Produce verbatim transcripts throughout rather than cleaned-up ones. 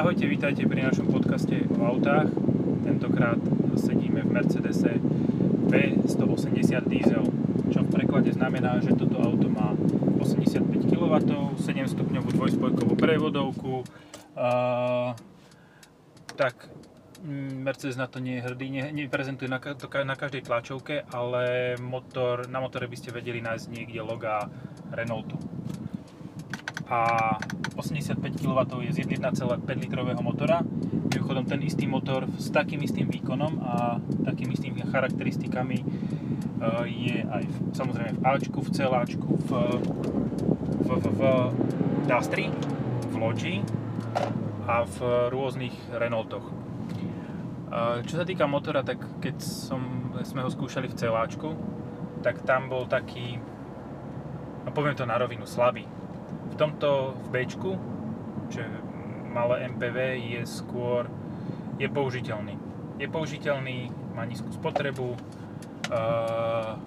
Ahojte, vítajte pri našom podcaste o autách. Tentokrát sedíme v Mercedese B sto osemdesiat diesel, čo v preklade znamená, že toto auto má osemdesiatpäť kilowattov, sedemstupňovú dvojspojkovú prevodovku. Uh, tak Mercedes na to nie je hrdý, neprezentuje na, na každej tlačovke, ale motor, na motore by ste vedeli nájsť niekde logá Renaultu. A osemdesiatpäť kilowattov je z jeden celá päť litrového motora. Mimochodom, ten istý motor s takým istým výkonom a takými istými charakteristikami je aj v, samozrejme v Ačku, v celáčku, v, v, v, v Dastri, v Lodgy a v rôznych Renaultoch. Čo sa týka motora, tak keď som, sme ho skúšali v celáčku, tak tam bol taký, no poviem to na rovinu, slabý. V tomto v Bčku, čo je malé em pé vé, je skôr je použiteľný. Je použiteľný, má nízku spotrebu,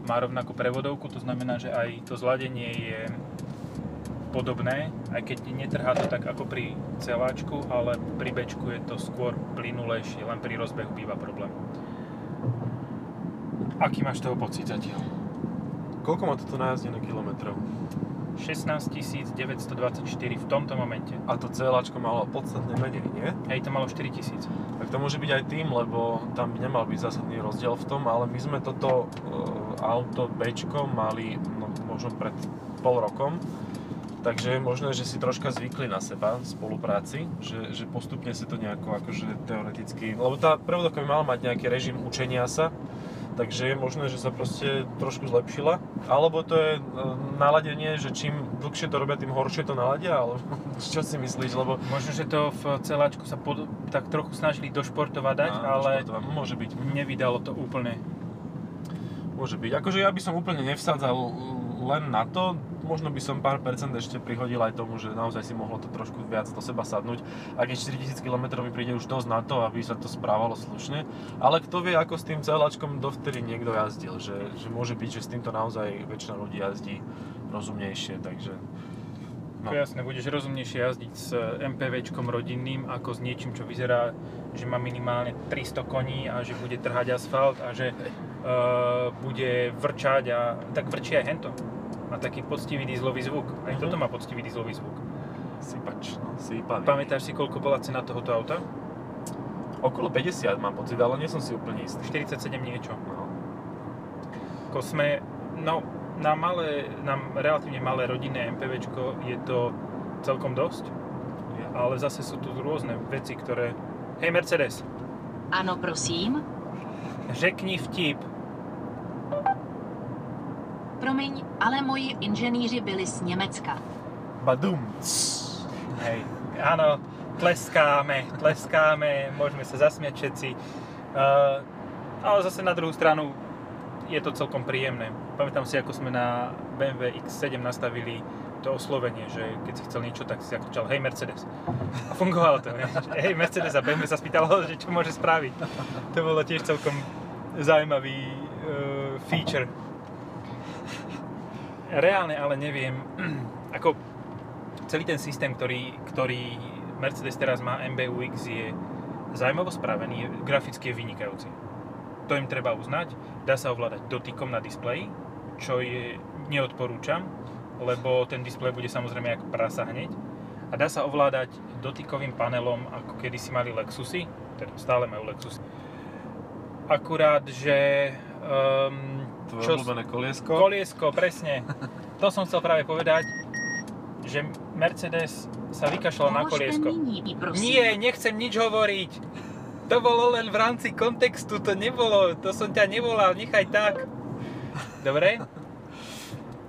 má rovnakú prevodovku, to znamená, že aj to zladenie je podobné, aj keď netrhá to tak ako pri celáčku, ale pri Bčku je to skôr plynulejšie, len pri rozbehu býva problém. Aký máš toho pocit zatiaľ? Koľko má toto najazdené kilometrov? šestnásťtisíc deväťstodvadsaťštyri v tomto momente. A to celáčko malo podstatne menej, nie? Hej, to malo štyritisíc. Tak to môže byť aj tým, lebo tam by nemal byť zásadný rozdiel v tom, ale my sme toto e, auto Bčko mali no, možno pred pol rokom, takže je možné, že si troška zvykli na seba v spolupráci, že, že postupne sa to nejako akože teoreticky, lebo tá prevodovka by mala mať nejaký režim učenia sa, takže je možné, že sa proste trošku zlepšila, alebo to je naladenie, že čím dlhšie to robia, tým horšie to naladia, alebo čo si myslíš, lebo... Možno, že to v celáčku sa pod, tak trochu snažili do športova dať, Á, ale môže byť. Nevydalo to úplne. Môže byť, akože ja by som úplne nevsádzal len na to, možno by som pár percent ešte prihodil aj tomu, že naozaj si mohlo to trošku viac do seba sadnúť, a keď štyritisíc kilometrov mi príde už dosť na to, aby sa to správalo slušne, ale kto vie, ako s tým celáčkom dovtedy niekto jazdil, že, že môže byť, že s týmto naozaj väčšina ľudí jazdí rozumnejšie, takže... No. Jasné, budeš rozumnejšie jazdiť s MPVčkom rodinným ako s niečím, čo vyzerá, že má minimálne tristo koní a že bude trhať asfalt a že uh, bude vrčať a tak vrčí aj hento. Má taký poctivý dieselový zvuk. Aj uh-huh. Toto má poctivý dieselový zvuk. Sypač, no, sypavý. Pamätáš si, koľko bola cena tohoto auta? Okolo päťdesiat mám pocit, ale nie som si úplne istý. štyridsaťsedem niečo. No. Ako sme, no, na malé, na relatívne malé rodinné MPVčko je to celkom dosť. Yeah. Ale zase sú tu rôzne veci, ktoré... Hej, Mercedes! Áno, prosím? Řekni vtip. Promiň, ale moji inženýři byli z Německa. Badum. Hej, áno, tleskáme, tleskáme, môžeme sa zasmiať všetci. Uh, ale zase na druhú stranu je to celkom príjemné. Pamätám si, ako sme na bé em vé iks sedem nastavili to oslovenie, že keď si chcel niečo, tak si zakričal hej Mercedes. A fungovalo to, hej Mercedes, a bé em vé sa spýtalo, že čo môže spraviť. To bolo tiež celkom zaujímavý uh, feature. Reálne ale neviem, ako celý ten systém, ktorý, ktorý Mercedes teraz má, em bé u iks, je zaujímavo spravený, je, graficky je vynikajúci. To im treba uznať, dá sa ovládať dotykom na displeji, čo je, neodporúčam, lebo ten displej bude samozrejme ako prasa hneď. A dá sa ovládať dotykovým panelom, ako kedysi mali Lexusy, teda stále majú Lexusy. Akurát, že... Um, Tvoje obľúbené koliesko? Koliesko, presne. To som chcel práve povedať, že Mercedes sa vykašľal na koliesko. Nie, nechcem nič hovoriť. To bolo len v rámci kontextu, to nebolo, to som ťa nevolal, nechaj tak. Dobre?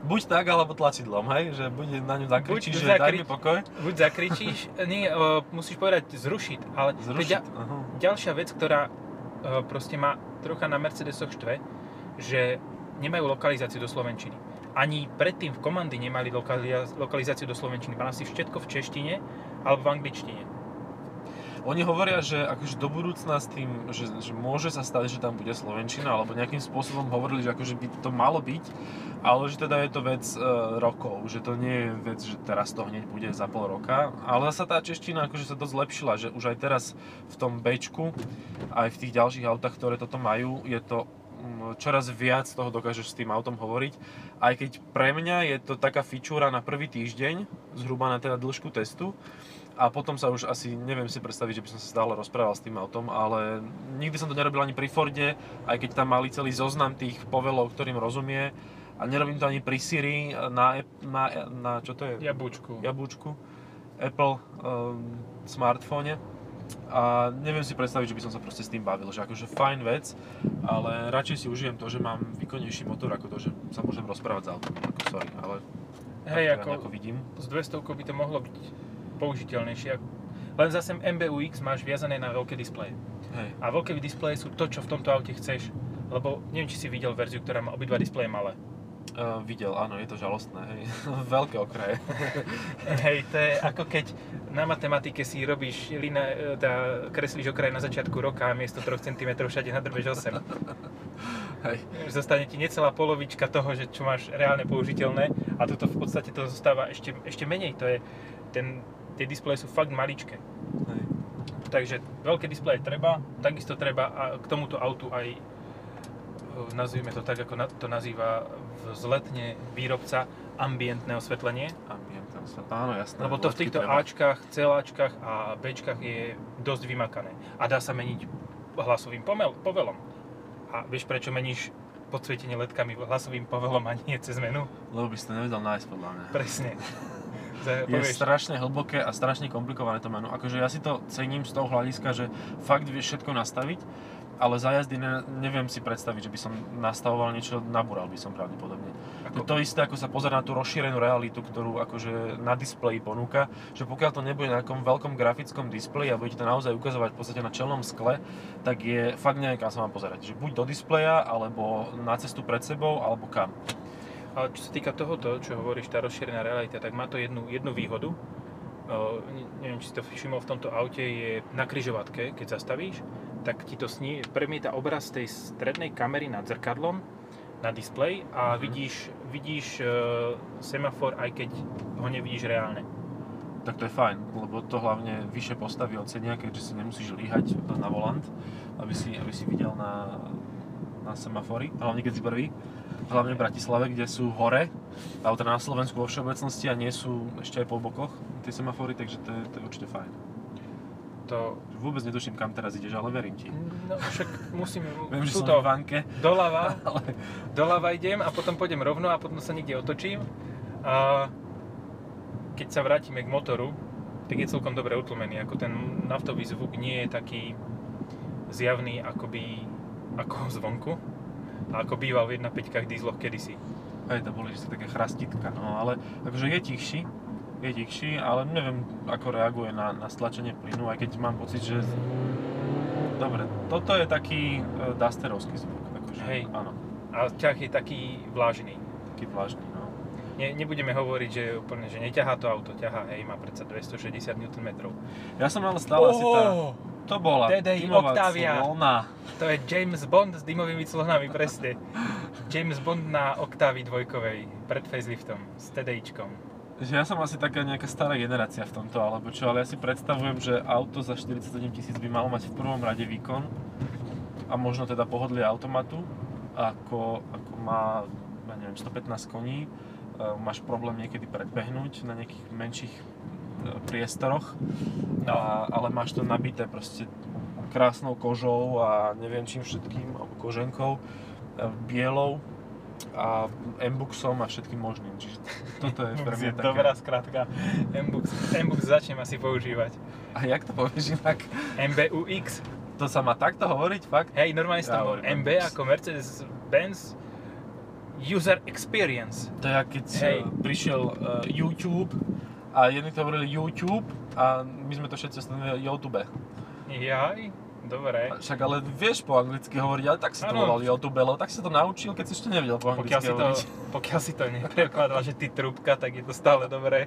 Buď tak, alebo tlačidlom, hej? Že buď na ňu zakričíš, že zakrič, daj mi pokoj. Buď zakričíš, nie, o, musíš povedať zrušiť, ale zrušiť. Ďalšia vec, ktorá o, proste má trocha na Mercedesoch štve, že nemajú lokalizáciu do slovenčiny. Ani predtým v komandy nemali lokalizáciu do slovenčiny. Mali si všetko v češtine alebo v angličtine. Oni hovoria, že akože do budúcna s tým, že, že môže sa stať, že tam bude slovenčina, alebo nejakým spôsobom hovorili, že akože by to malo byť, ale že teda je to vec e, rokov, že to nie je vec, že teraz to hneď bude za pol roka, ale zasa tá čeština akože sa dosť zlepšila, že už aj teraz v tom Bčku, aj v tých ďalších autách, ktoré toto majú, je to čoraz viac toho dokážeš s tým autom hovoriť, aj keď pre mňa je to taká fičúra na prvý týždeň, zhruba na teda dĺžku testu, a potom sa už asi neviem si predstaviť, že by som sa stále rozprával s tým autom, ale nikdy som to nerobil ani pri Forde, aj keď tam mali celý zoznam tých povelov, ktorým rozumie, a nerobím to ani pri Siri, na, na, na čo to je? Jablúčku. Jablúčku, Apple um, smartfóne. A neviem si predstaviť, že by som sa proste s tým bavil, že akože fajn vec, ale radšej si užijem to, že mám výkonnejší motor ako to, že sa môžem rozprávať s autom, ako sorry, ale hej, ako, ako vidím. S dvesto by to mohlo byť použiteľnejšie, len zase M B U X máš viazané na veľké displeje. Hej. A veľké displeje sú to, čo v tomto aute chceš, lebo neviem, či si videl verziu, ktorá má obidva displeje malé. Uh, videl, áno, je to žalostné, hej. Veľké okraje. Hej, to je ako keď na matematike si robíš, lina, tá, kreslíš okraje na začiatku roka a miesto tri centimetre všade nadrbeš osem. Hej. Zostane ti necelá polovička toho, že čo máš reálne použiteľné, a toto v podstate to zostáva ešte, ešte menej, to je, ten, tie displeje sú fakt maličké. Hej. Takže veľké displeje treba, takisto treba a k tomuto autu aj, nazvime to tak, ako to nazýva vzletne výrobca, ambientné osvetlenie. Ambientné osvetlenie, áno, jasné. Lebo to v týchto treba. Ačkách, celáčkách a Bčkách je dosť vymakané. A dá sa meniť hlasovým pomel, povelom. A vieš, prečo meníš podsvietenie ledkami hlasovým povelom a nie cez menu? Lebo by si to nevedel nájsť, podľa mňa. Presne. Je povieš. Strašne hlboké a strašne komplikované to menu. Akože ja si to cením z toho hľadiska, že fakt vieš všetko nastaviť, ale za jazdy ne, neviem si predstaviť, že by som nastavoval niečo, nabúral by som pravdepodobne. Ako? To isté, ako sa pozerá na tú rozšírenú realitu, ktorú akože na displeji ponúka, že pokiaľ to nebude na nejakom veľkom grafickom displeji a budete to naozaj ukazovať v podstate na čelnom skle, tak je fakt neviem, kam sa mám pozerať. Že buď do displeja, alebo na cestu pred sebou, alebo kam. Ale čo sa týka tohoto, čo hovoríš, tá rozšírená realita, tak má to jednu, jednu výhodu. O, neviem, či si to všimol, v tomto aute je na križovatke, keď zastavíš, tak ti to sní, premieta obraz tej strednej kamery nad zrkadlom na displej a mm-hmm. vidíš, vidíš e, semafor, aj keď ho nevidíš reálne. Tak to je fajn, lebo to hlavne vyššie postavy ocenia, keďže si nemusíš líhať na volant, aby si, aby si videl na, na semafory, hlavne keď si prvý. Hlavne v Bratislave, kde sú hore, ale teda na Slovensku vo všeobecnosti a nie sú ešte aj po bokoch tie semafory, takže to je, to je určite fajn. To... Vôbec netuším, kam teraz ideš, ale verím ti. No však musím... Viem, že som v banke. Doľava, ale... doľava idem a potom pôjdem rovno a potom sa niekde otočím. A keď sa vrátime k motoru, tak je celkom dobre utlmený. Ako ten naftový zvuk nie je taký zjavný, ako by... ako zvonku. A ako býval v jedna celá päť diesloch kedysi. Aj to boli ešte také chrastitka, no ale akože je tichší, je tichší, ale neviem, ako reaguje na, na stlačenie plynu, aj keď mám pocit, že... Dobre, toto je taký e, dusterovský zvuk, akože, hej, áno. A ťah je taký vlážný. Taký vlážný, no. Ne, nebudeme hovoriť, že úplne, že neťahá to auto, ťahá, hej, má predsa dvestošesťdesiat newtonmetrov. Ja som ale stále oh! asi tá... To bola D D I Octavia. Clona. To je James Bond s dymovými clonami, presne. James Bond na Octavii dvojkovej, pred faceliftom, s TDIčkom. Ja som asi taká nejaká stará generácia v tomto, alebo čo, ale ja si predstavujem, že auto za štyridsaťsedem tisíc by malo mať v prvom rade výkon a možno teda pohodlie automatu, ako, ako má, ja neviem, stopätnásť koní, máš problém niekedy predbehnúť na nejakých menších priestoroch, no. A, ale máš to nabité proste krásnou kožou a neviem čím všetkým, alebo koženkou, bielou a MBUXom a všetkým možným, čiže toto je pre mňa také... Dobrá skrátka, MBUX, MBUX začnem asi používať. A jak to povieš inak? M B U X. To sa má takto hovoriť, fakt? Hej, normálne ja to M B ako Mercedes Benz User Experience. To je, keď hey. prišiel uh, YouTube, a jedni to hovorili YouTube a my sme to všetci ostanovali YouTube. Jaj? Dobre. Však ale vieš po anglicky hovoriť, ale tak si to volali o tubelov, tak si to naučil, keď si ešte nevedel po anglicky pokiaľ hovoriť. Si to, pokiaľ si to neprekladal, že ty trúbka, tak je to stále dobré.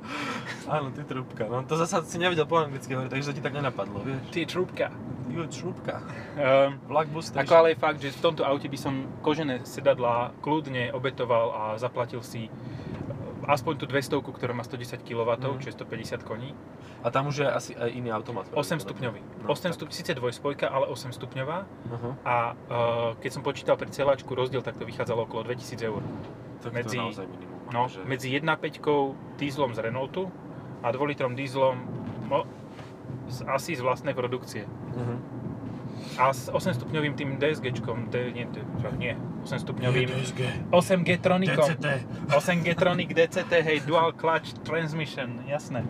Áno, ty trúbka, no to zasa si nevedel po anglicky hovoriť, takže ti tak nenapadlo, vieš. Ty trúbka. Jo, trúbka. Um, Blackbuster. Ako ale je fakt, že v tomto aute by som kožené sedadlá kľudne obetoval a zaplatil si aspoň tú dvestovku, ktorá má sto desať kilowattov, mm. čo je stopäťdesiat koní. A tam už je asi aj iný automat. osemstupňový. No, osemstup, síce dvojspojka, ale osemstupňová. Uh-huh. A e, keď som počítal pri celáčku rozdiel, tak to vychádzalo okolo dvetisíc eur. Tak medzi, to je naozaj minimum. No, že... Medzi jedna celá päť dízlom z Renaultu a dvojlitrom dízlom no, asi z vlastnej produkcie. Uh-huh. A s osemstupňovým tým DSGčkom, D, nie, D, nie, osemstupňovým, osem gé-tronikom, osem gé-tronic dé cé té, hej, Dual Clutch Transmission, jasné.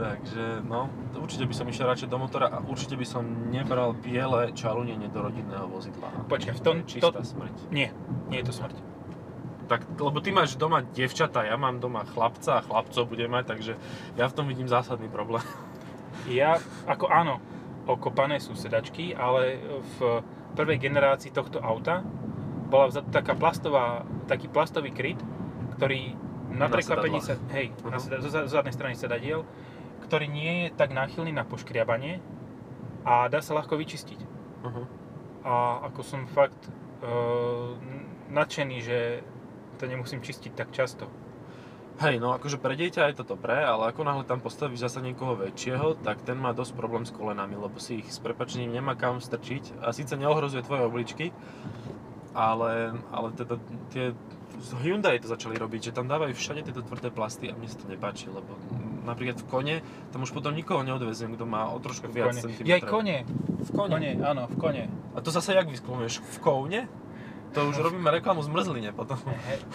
Takže, no, určite by som išiel radšej do motora a určite by som nebral biele čalúnenie do rodinného vozidla. Počkaj, v tom... To je čistá to, smrť. Nie, nie je to smrť. Tak, lebo ty máš doma dievčatá, ja mám doma chlapca a chlapcov budem mať, takže ja v tom vidím zásadný problém. Ja, ako áno. Okopané sú sedačky, ale v prvej generácii tohto auta bola vzadu taká plastová, taký plastový kryt, ktorý na tri päťdesiat, hej, uh-huh. na sedadlách, zo zadnej strany sedadiel, ktorý nie je tak náchylný na poškriabanie a dá sa ľahko vyčistiť. Uh-huh. A ako som fakt e, nadšený, že to nemusím čistiť tak často. Hej, no akože pre dieťa je to dobré, ale ako náhle tam postavíš zasa niekoho väčšieho, tak ten má dosť problém s kolenami, lebo si ich s prepačením nemá kam strčiť a síce neohrozuje tvoje obličky, ale, ale teda tie Hyundai to začali robiť, že tam dávajú všade tieto tvrdé plasty a mne sa to nepáči, lebo napríklad v Kone, tam už potom nikoho neodveziem, kto má o trošku viac centimetrov. Ja aj Kone! V Kone. Kone, áno, v Kone. A to zase jak vyskúmeš? V Kone? To už robíme reklamu zmrzline potom.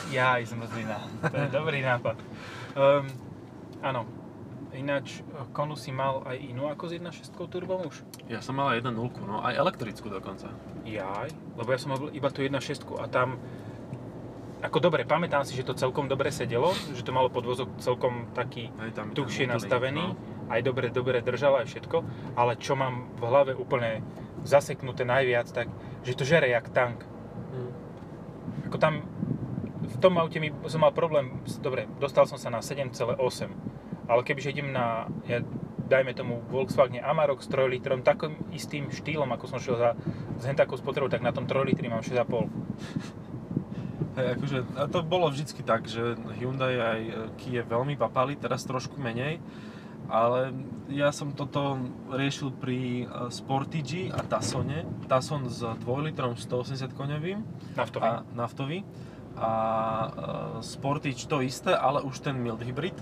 Jaj, zmrzlina. To je dobrý nápad. Um, áno. Ináč, Konu si mal aj inú ako s jedna celá šesť turbom už? Ja som mal aj jedna celá nula, no aj elektrickú dokonca. Jaj, lebo ja som mal iba tú jedna celá šesť a tam... Ako dobre, pamätám si, že to celkom dobre sedelo, že to malo podvozok celkom taký tuhšie nastavený. No. Aj dobre, dobre držalo aj všetko, ale čo mám v hlave úplne zaseknuté najviac, tak že to žere jak tank. Ako tam, v tom aute mi, som mal problém, dobre, dostal som sa na sedem celá osem, ale kebyže idem na, ja, dajme tomu Volkswagen Amarok s trojlitrom, takým istým štýlom, ako som šiel za, s hentakou spotrebou, tak na tom trojlitri mám šesť celá päť. Hej, akože, a to bolo vždycky tak, že Hyundai aj Kia veľmi papali, teraz trošku menej, ale ja som toto riešil pri Sportage a Tucsone. Tucson s dvojlitrom stoosemdesiat koňovým naftový. A, naftový. a e, Sportage to isté, ale už ten mild hybrid.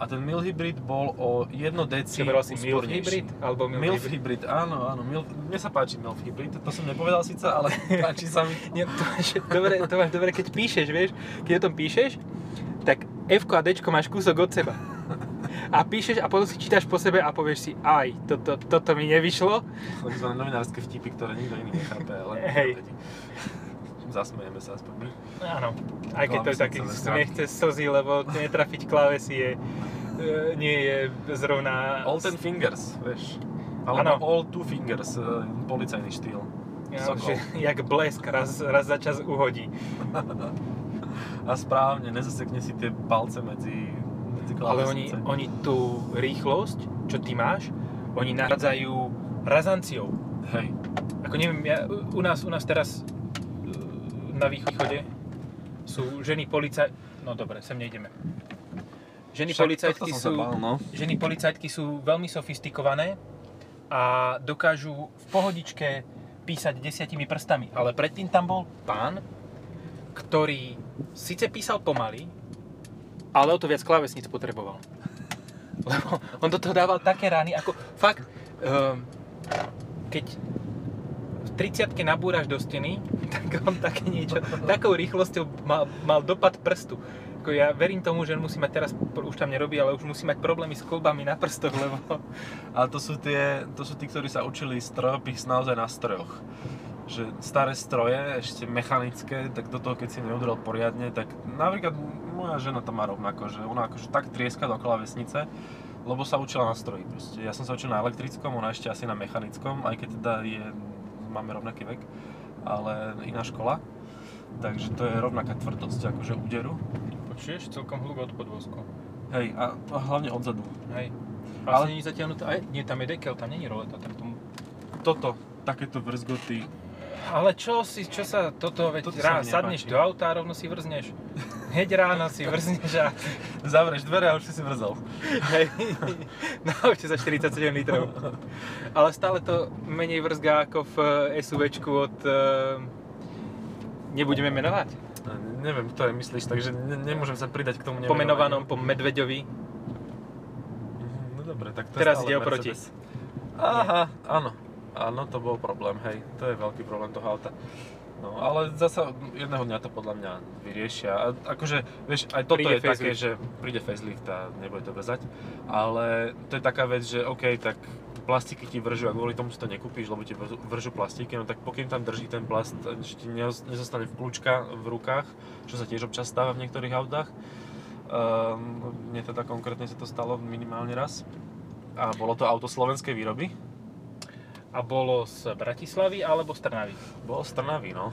A ten mild hybrid bol o jedno decilitr úspornejší. Mild hybrid? Alebo mild hybrid? Áno, áno. Milf, mne sa páči mild hybrid, to som nepovedal síce, ale páči sa mi to. Nie, to, máš, dobre, to máš dobre, keď píšeš, vieš, keď o tom píšeš, tak F-ko a D-ko máš kúsok od seba. A píšeš a potom si čítaš po sebe a povieš si aj, toto to, to, to mi nevyšlo. To sú novinárske vtipy, ktoré nikto iný nechápe, ale... Hej. Zasmejeme sa aspoň my. Áno, aj keď to je taký smiech cez slzy, lebo netrafiť klávesy je, nie je zrovna... All ten fingers, vieš. Alebo all two fingers, policajný štýl. Ja, že, jak blesk, raz, raz za čas uhodí. A správne, nezasekne si tie palce medzi... Ale oni, oni tú rýchlosť, čo ty máš, oni nahradzajú razanciou. Hej. Ako neviem, ja, u, nás, u nás teraz na východe sú ženy policaj... No dobre, sem nejdeme. Ženy, však, policajtky, sú, bál, no. ženy policajtky sú veľmi sofistikované a dokážu v pohodičke písať desiatimi prstami. Ale predtým tam bol pán, ktorý síce písal pomaly, ale o to viac klávesníc potreboval. Lebo on do toho dával také rány, ako fakt, um, keď v tridsiatke nabúraš do steny, tak on také niečo, takou rýchlosťou mal, mal dopad prstu. Ako ja verím tomu, že on musí mať teraz, už tam nerobí, ale už musí mať problémy s kĺbami na prstoch, lebo... Ale to sú, tie, to sú tí, ktorí sa učili strojopis naozaj na strojoch. Že staré stroje, ešte mechanické, tak do toho, keď si neudrel poriadne, tak napríklad moja žena to má rovnako, že ona akože tak trieska do klávesnice, lebo sa učila na stroji proste. Ja som sa učil na elektrickom, ona ešte asi na mechanickom, aj keď teda je, máme rovnaký vek, ale iná škola. Takže to je rovnaká tvrdosť, akože úderu. Počuješ celkom hluk od podvozku. Hej, a hlavne odzadu. Hej. Ale nie je zatiahnuté, aj nie, tam je dekel, tam nie je roleta, tak tomu... Toto, takéto vrzgoty. Ale čo si, čo sa toto, veď toto rá, sa sadneš do auta a rovno si vrzneš. Heď ráno si vrzneš a... Zavrieš dvere a už si si vrzol. Hej, naočte za štyridsaťsedem litrov. Ale stále to menej vrzga ako v SUVčku od... Nebudeme menovať? Ne, neviem, ktoré myslíš, takže ne, nemôžem sa pridať k tomu nemenovaniu. Pomenovanom po Medveďovi. No dobre, tak to je stále Mercedes. Aha, áno. Áno, to bol problém, hej, to je veľký problém toho auta. No, ale zasa jedného dňa to podľa mňa vyriešia. A akože, vieš, aj toto príde je také, lift. Že príde facelift a nebude to vrzať. Ale to je taká vec, že OK, tak plastiky ti vržú a kvôli tomu si to nekúpíš, lebo ti vržú plastiky, no tak pokým tam drží ten plast, ti nezostane vklúčka v rukách, čo sa tiež občas stáva v niektorých autách. Ehm, mne teda konkrétne sa to stalo minimálne raz. A bolo to auto slovenskej výroby. A bolo z Bratislavy alebo z Trnavy? Bolo z Trnavy, no.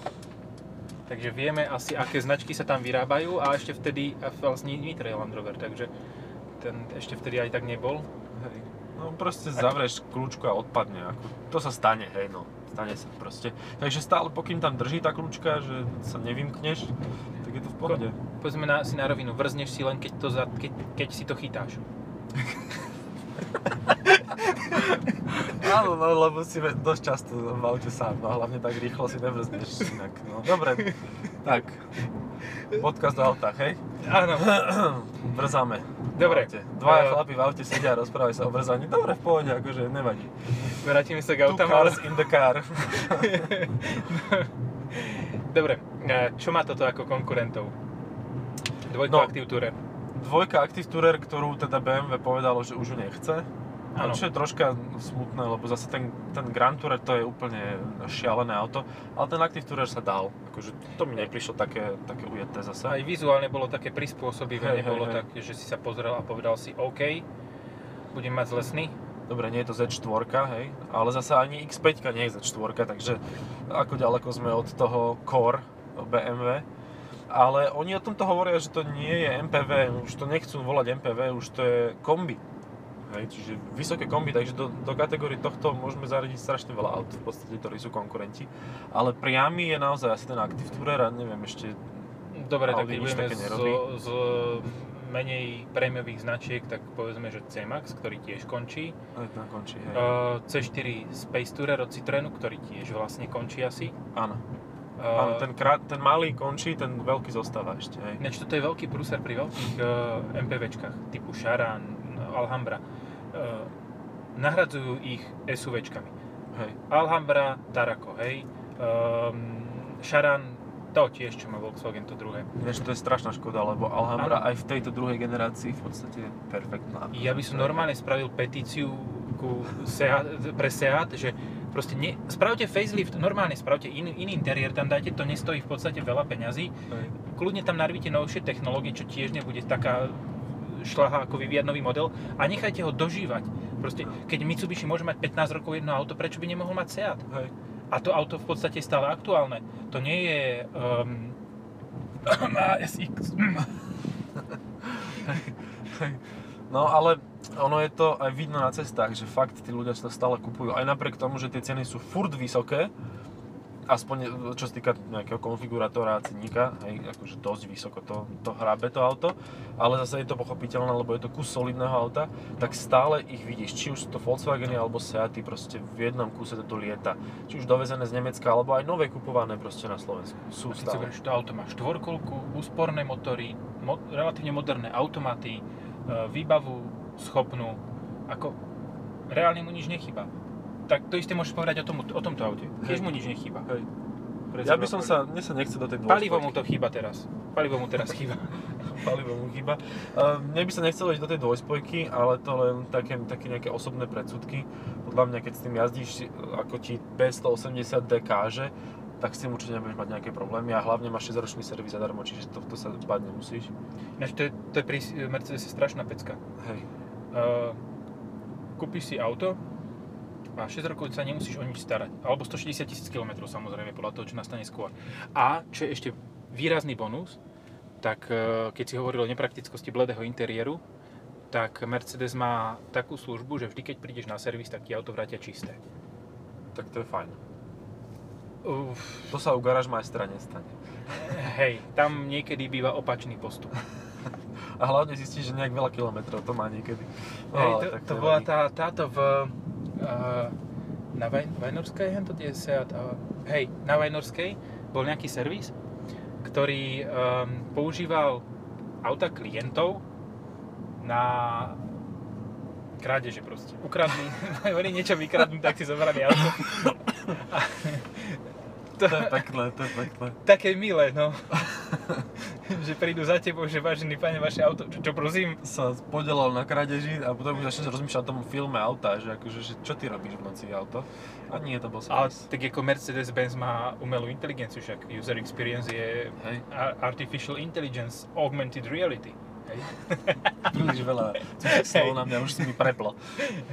Takže vieme asi, aké značky sa tam vyrábajú a ešte vtedy vlastne Nitre je Land Rover, takže ten ešte vtedy aj tak nebol. Hej. No proste ak... zavrieš kľúčku a odpadne, ako, to sa stane, hej, no, stane sa proste. Takže stále pokým tam drží tá kľúčka, že sa nevymkneš, tak je to v pohode. Poďme na, si na rovinu, vrzneš si len, keď, to za, keď, keď si to chytáš. Áno, no, lebo si dosť často v aute sám, no hlavne tak rýchlo si nevrzneš inak, no dobre, tak, podcast o autách, hej? Áno. Vrzáme. Dobre. Dvaja uh... chlapi v aute sedia a rozprávajú sa o vrzaní, dobre, v pohode, akože nevadí. Vrátime sa k autám, ale... Two cars in the car. Dobre, čo má toto ako konkurentov? Dvojka no, Active Tourer. Dvojka Active Tourer, ktorú teda bé em vé povedalo, že už ju nechce. Ano. Čo je troška smutné, lebo zase ten, ten Grand Tourer to je úplne šialené auto, ale ten Active Tourer sa dal, akože to mi neprišlo také, také ujeté zase. Aj vizuálne bolo také prispôsobivé, hey, nebolo hey, tak, hey. Že si sa pozrel a povedal si OK, budem mať zlesný. Dobre, nie je to zet štyri, hej, ale zase ani iks päť nie je zet štyri, takže ako ďaleko sme od toho Core bé em vé. Ale oni o tomto hovoria, že to nie je em pé vé, už to nechcú volať em pé vé, už to je kombi. Hej, čiže vysoké kombi, takže do, do kategórie tohto môžeme zaradiť strašne veľa aut, v podstate, ktorí sú konkurenti. Ale priamy je naozaj asi ten Active Tourer a neviem ešte... Dobre, Audi tak keď budeme z, z menej prémiových značiek, tak povedzme, že C-Max, ktorý tiež končí. Aj tam končí, hej. cé štyri Space Tourer od Citroënu, ktorý tiež vlastne končí asi. Áno. Áno, ten, krát, ten malý končí, ten veľký zostáva ešte, hej. Ináč toto je veľký prúser pri veľkých uh, MPVčkách, typu Sharan, Alhambra. Uh, nahradzujú ich SUVčkami. Hej. Alhambra, Tarraco, hej. Um, Sharan, to tiež, čo má Volkswagen, to druhé. Ináč to je strašná škoda, lebo Alhambra ano. Aj v tejto druhej generácii v podstate je perfektná. Ja by som normálne spravil petíciu ku Seat, pre Seat, že proste ne, spravte facelift, normálne spravte in, iný interiér, tam dajte, to nestojí v podstate veľa peňazí. Hej. Kľudne tam narvíte novšie technológie, čo tiež nebude taká šľaha ako vyvíjať nový model a nechajte ho dožívať. Proste, keď Mitsubishi môže mať pätnásť rokov jedno auto, prečo by nemohol mať Seat? Hej. A to auto v podstate je stále aktuálne. To nie je um, á es iks. No ale ono je to aj vidno na cestách, že fakt tí ľudia sa stále kupujú. Aj napriek tomu, že tie ceny sú furt vysoké, aspoň čo sa týka nejakého konfigurátora a cenníka, hej, akože dosť vysoko to, to hrabe to auto, ale zase je to pochopiteľné, lebo je to kus solidného auta, tak stále ich vidíš, či už sú to Volkswageny alebo Seaty, proste v jednom kuse toto lieta. Či už dovezené z Nemecka, alebo aj nové kupované proste na Slovensku. Sú stále. A keď sa to auto má štvorkolku, úsporné motory, mo- relatívne moderné automaty, výbavu schopnú, ako reálne mu nič nechýba. Tak to isté môžeš povedať o, tomu, o tomto aute, keď mu nič nechýba. Hej. Ja by som sa, mne sa nechce do tej dôsledky. Palivo mu to chýba teraz. Palivo mu teraz chýba. Palivo mu chýba. Mne by sa nechcelo ísť do tej dvojspojky, ale to len také, také nejaké osobné predsudky. Podľa mňa, keď s tým jazdíš, ako ti päťstoosemdesiat dé káže, tak s tým určite nebudeš mať nejaké problémy a hlavne máš šesťročný servis zadarmo, čiže tohto sa báť nemusíš. Ináč to je, to je pri Mercedes strašná pecka. Hej. Uh, kúpiš si auto a šesť rokov sa nemusíš o nič starať. Alebo stošesťdesiat tisíc kilometrov, samozrejme, podľa toho, čo nastane skôr. A čo je ešte výrazný bonus, tak keď si hovoril o nepraktickosti bledého interiéru, tak Mercedes má takú službu, že vždy, keď prídeš na servis, tak ti auto vrátia čisté. Tak to je fajn. Uf. To sa u garážmajstra nestane. Hej, tam niekedy býva opačný postup. A hlavne zistíš, že nejak veľa kilometrov to má niekedy. No, hej, to, to bola tá, táto v... Uh, na Vaj, Vajnorskej, hento tie SEAT... Uh, hej, na Vajnorskej bol nejaký servis, ktorý um, používal auta klientov na krádeže proste. Ukradli, oni niečo vykradnú, tak si zobrali auto. A, to, to je pekné, to je pekné. Také milé, no. Že prídu za tebou, že vážený pane, vaše auto, čo, čo prosím? Sa podelal na krádeži a potom už začneš rozmýšľať o tom filme auta, že akože, že čo ty robíš v noci auto? A nie, to bol sa. Ale tak ako Mercedes-Benz má umelú inteligenciu, však user experience je hej. Artificial intelligence, augmented reality. Hej. Príliš veľa cudzích slov na mňa, už si mi preplo.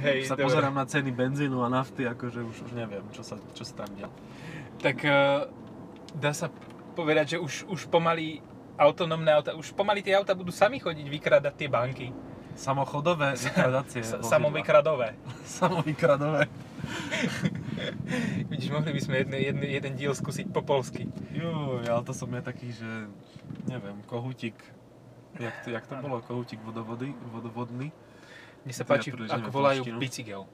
Hej, sa dobre. Pozerám na ceny benzínu a nafty, akože už, už neviem, čo sa, čo sa tam deje. Tak dá sa povedať, že už, už pomaly autonómne auta, už pomaly tie auta budú sami chodiť vykradať tie banky. Samochodové vykradacie. Samovykradové. Samovykradové. Vidíš, mohli by sme jedne, jedne, jeden diel skúsiť po polsky. Juj, ale to som ja taký, že neviem, kohútik. Jak to, jak to bolo? Kohútik vodovody, vodovodný? Mne sa páči, ja ako volajú bicykel.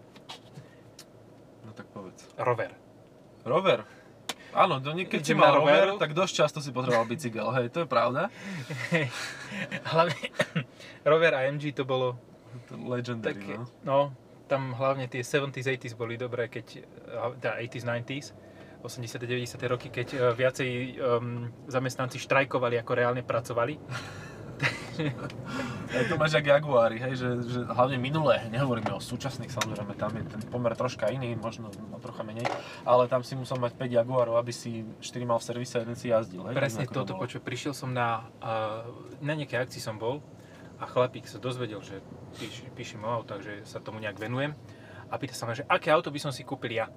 No tak povedz. Rover. Rover? Áno, no keď si mal rover, roveru, tak dosť často si potreboval bicykel, hej, to je pravda. Hlavne rover a em gé to bolo... To legendary, také, no. No, tam hlavne tie sedemdesiate, osemdesiate boli dobré, keď... Teda osemdesiate, deväťdesiate, osemdesiate, deväťdesiate roky, keď viacej um, zamestnanci štrajkovali, ako reálne pracovali. Ja to máš jak Jaguári, hej, že, že hlavne minulé, nehovoríme o súčasných, samozrejme, tam je ten pomer troška iný, možno no, trocha menej, ale tam si musel mať päť Jaguárov, aby si štyri mal v servise a jeden si jazdil, hej. Presne neviem, toto, to počuť, prišiel som na, na nejakej akcii som bol a chlapík sa dozvedel, že píš, píšem o autách, že sa tomu nejak venujem a pýta sa ma, že aké auto by som si kúpil ja.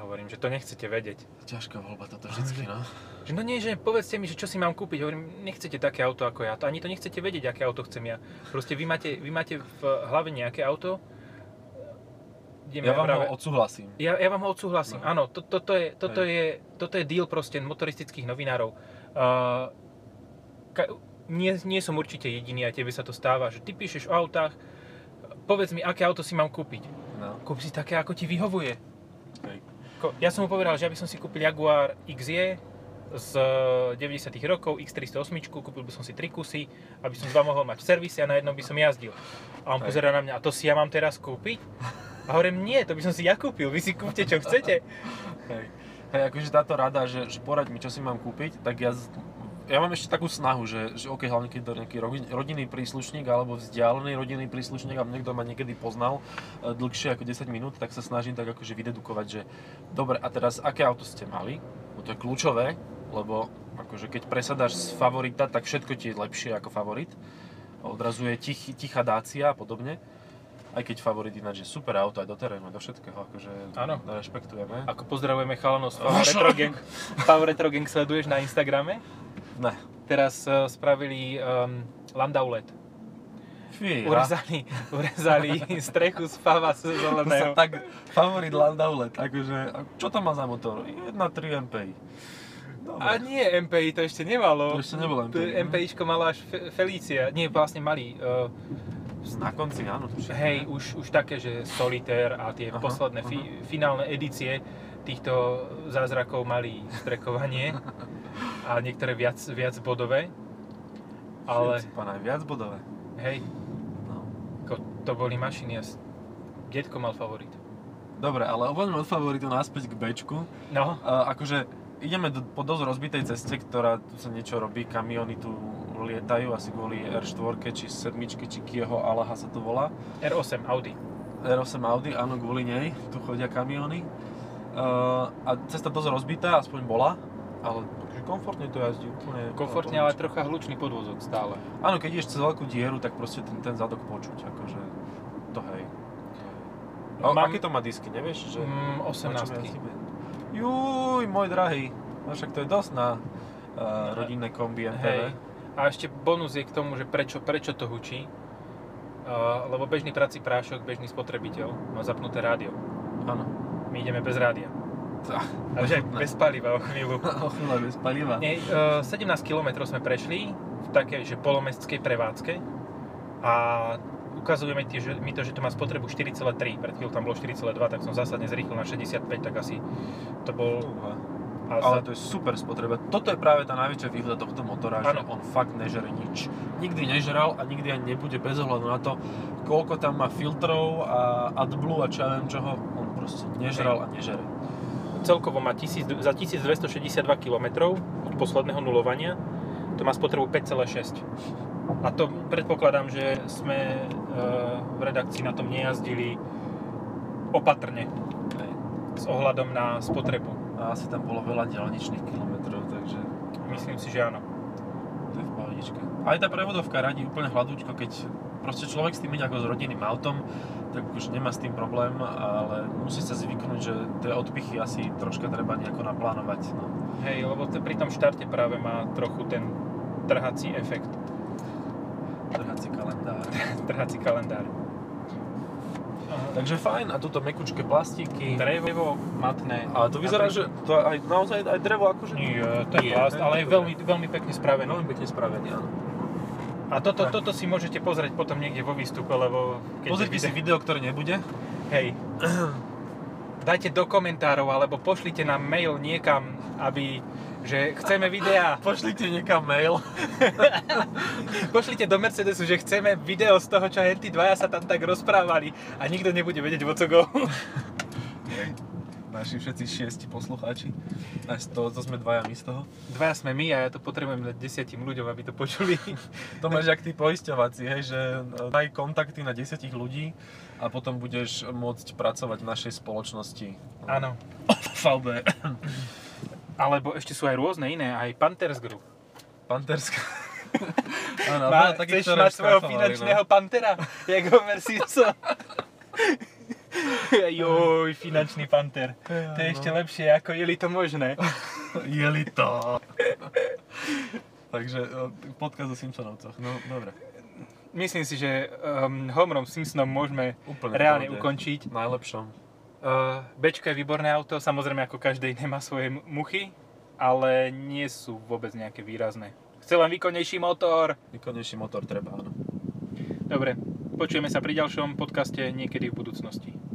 Hovorím, že to nechcete vedieť. Ťažká voľba toto vždycky, no. Že no nie, že povedzte mi, že čo si mám kúpiť. Hovorím, nechcete také auto ako ja. To ani to nechcete vedieť, aké auto chcem ja. Proste vy máte, vy máte v hlave nejaké auto. Ideme ja vám práve... ho odsúhlasím. Ja, ja vám ho odsúhlasím, no. Áno. To, to, to je, toto, je, toto je deal proste motoristických novinárov. Uh, ka, nie, nie som určite jediný, a tebe sa to stáva, že ty píšeš o autách, povedz mi, aké auto si mám kúpiť. No. Kúp si také, ako ti vyhovuje. Okay. Ja som mu povedal, že ja by som si kúpil Jaguar iks é z deväťdesiatych rokov, X tristoosemku, kúpil by som si tri kusy, aby som dva mohol mať v servise a na jednom by som jazdil. A on pozerá na mňa, a to si ja mám teraz kúpiť? A hovorím, nie, to by som si ja kúpil, vy si kúpte, čo chcete. Hej, hej, akože táto rada, že, že poraď mi, čo si mám kúpiť, tak ja... Ja mám ešte takú snahu, že, že ok, hlavne keď to nejaký rodinný príslušník alebo vzdialený rodinný príslušník a niekto ma niekedy poznal dlhšie ako desať minút, tak sa snažím tak akože vydedukovať, že dobre, a teraz aké auto ste mali? No to je kľúčové, lebo akože keď presadáš z favorita, tak všetko ti je lepšie ako favorit. Odrazu je tich, tichá Dacia a podobne. Aj keď favorit ináč je super auto, aj do terénu, do všetkého, akože ano. Rešpektujeme. Ako pozdravujeme chalanov z Powerretrogang. Powerretrogang sleduješ na Instagrame? Ne. Teraz uh, spravili um, Landaulet. Urezali, urezali strechu z Fava z zeleného. Tak favorit Landaulet, akože, čo to má za motor? jedna tri em pé í. Dobre. A nie, em pé í to ešte nemalo. To ešte nebolo em pé í. em pé íčko mala až fe, Felicia, nie, vlastne malý. Uh, Na konci, áno. Hej, už, už také, že Solitaire a tie aha, posledné aha. Fi, finálne edície týchto zázrakov mali strekovanie. A niektoré viac, viac bodové, ale... Všetci, pána, viac bodové. Hej, no. Ko, to boli mašiny a detko mal favorit. Dobre, ale oboďme od favoritu náspäť k Bčku. No. A, akože ideme do, po dosť rozbitej ceste, ktorá tu sa niečo robí, kamiony tu lietajú, asi kvôli er štyri, či sedmičke, či Kieho Alaha sa to volá. er osem Audi. er osem Audi, áno, kvôli nej, tu chodia kamiony. A, a cesta dosť rozbitá, aspoň bola, ale... Komfortne to jazdí úplne. Komfortne, ale trocha hlučný podvozok stále. Áno, keď ideš cez veľkú dieru, tak proste ten, ten zadok počuť, akože to hej. A aké to má disky, nevieš? Že... osemnástky. Júj, môj drahý. No však to je dosť na uh, rodinné kombi M P V. A ešte bonus je k tomu, že prečo, prečo to hučí. Uh, lebo bežný prací prášok, bežný spotrebiteľ má zapnuté rádio. Áno. My ideme bez rádia. Ale že bez paliva o chvíľu. O chvíľu bez paliva. Nie, uh, sedemnásť kilometrov sme prešli v takej, že polomestskej prevádzke. A ukazujeme ti, že, mi to, že to má spotrebu štyri celé tri. Pred chvíľou tam bolo štyri celé dva, tak som zásadne zrýchlil na šesťdesiatpäť, tak asi to bol... Uha. Ale to je super spotreba. Toto je práve tá najväčšia výhoda tohto motora, ano. Že on fakt nežere nič. Nikdy nežral a nikdy ani nebude bez ohľadu na to, koľko tam má filtrov a AdBlue a čo ja viem čoho. On proste nežral a nežere. Celkovo má tisíc, za tisícdvestošesťdesiatdva kilometrov od posledného nulovania to má spotrebu päť celé šesť. A to predpokladám, že sme v redakcii na tom nejazdili opatrne s ohľadom na spotrebu. A asi tam bolo veľa diaľničných kilometrov, takže... Myslím si, že áno. To je v pohodičke. Aj tá prevodovka radí úplne hladúčko, keď proste človek s tým ide ako s rodinným autom, tak už nemá s tým problém, ale musí sa zvyknúť, že tie odpichy asi troška treba nejako naplánovať. No. Hej, lebo pri tom štarte práve má trochu ten trhací efekt. Trhací kalendár. Trhací kalendár. Aha. Takže fajn, a tuto mekučké plastiky. Drevo, matné. Ale to vyzerá, že to aj, naozaj aj drevo akože... Nie, to je plast, ale je veľmi, veľmi pekne spravený. Veľmi pekne spravený, áno. A toto, toto si môžete pozrieť potom niekde vo výstupe, lebo... Pozrite si video, ktoré nebude. Hej. Dajte do komentárov, alebo pošlite nám mail niekam, aby... že chceme videá. Pošlite niekam mail. Pošlite do Mercedesu, že chceme video z toho, čo tí dvaja sa tam tak rozprávali a nikto nebude vedieť, o co go. Naši všetci šiesti poslucháči. A to, to sme dvaja my z toho. Dvaja sme my a ja to potrebujem dať desiatim ľuďom, aby to počuli. To máš jak tí poisťovací, hej, že daj kontakty na desiatich ľudí a potom budeš môcť pracovať v našej spoločnosti. Áno. vé bé. Alebo ešte sú aj rôzne iné, aj Panthers Group. Panthers Group. Áno, má, taký, chceš mať svojho finančného no. Pantera, jak Homer Simpson. Joj, finančný panter. To je ešte lepšie, ako je li to možné. Je li to. Takže podcast o Simpsonovcoch, no dobre. Myslím si, že um, Homerom Simpsonom môžeme úplne reálne pravde. Ukončiť. Najlepšom. Uh, Bečko je výborné auto, samozrejme ako každej nemá svoje muchy, ale nie sú vôbec nejaké výrazné. Chce len výkonnejší motor. Výkonnejší motor treba, áno. Dobre, počujeme sa pri ďalšom podcaste niekedy v budúcnosti.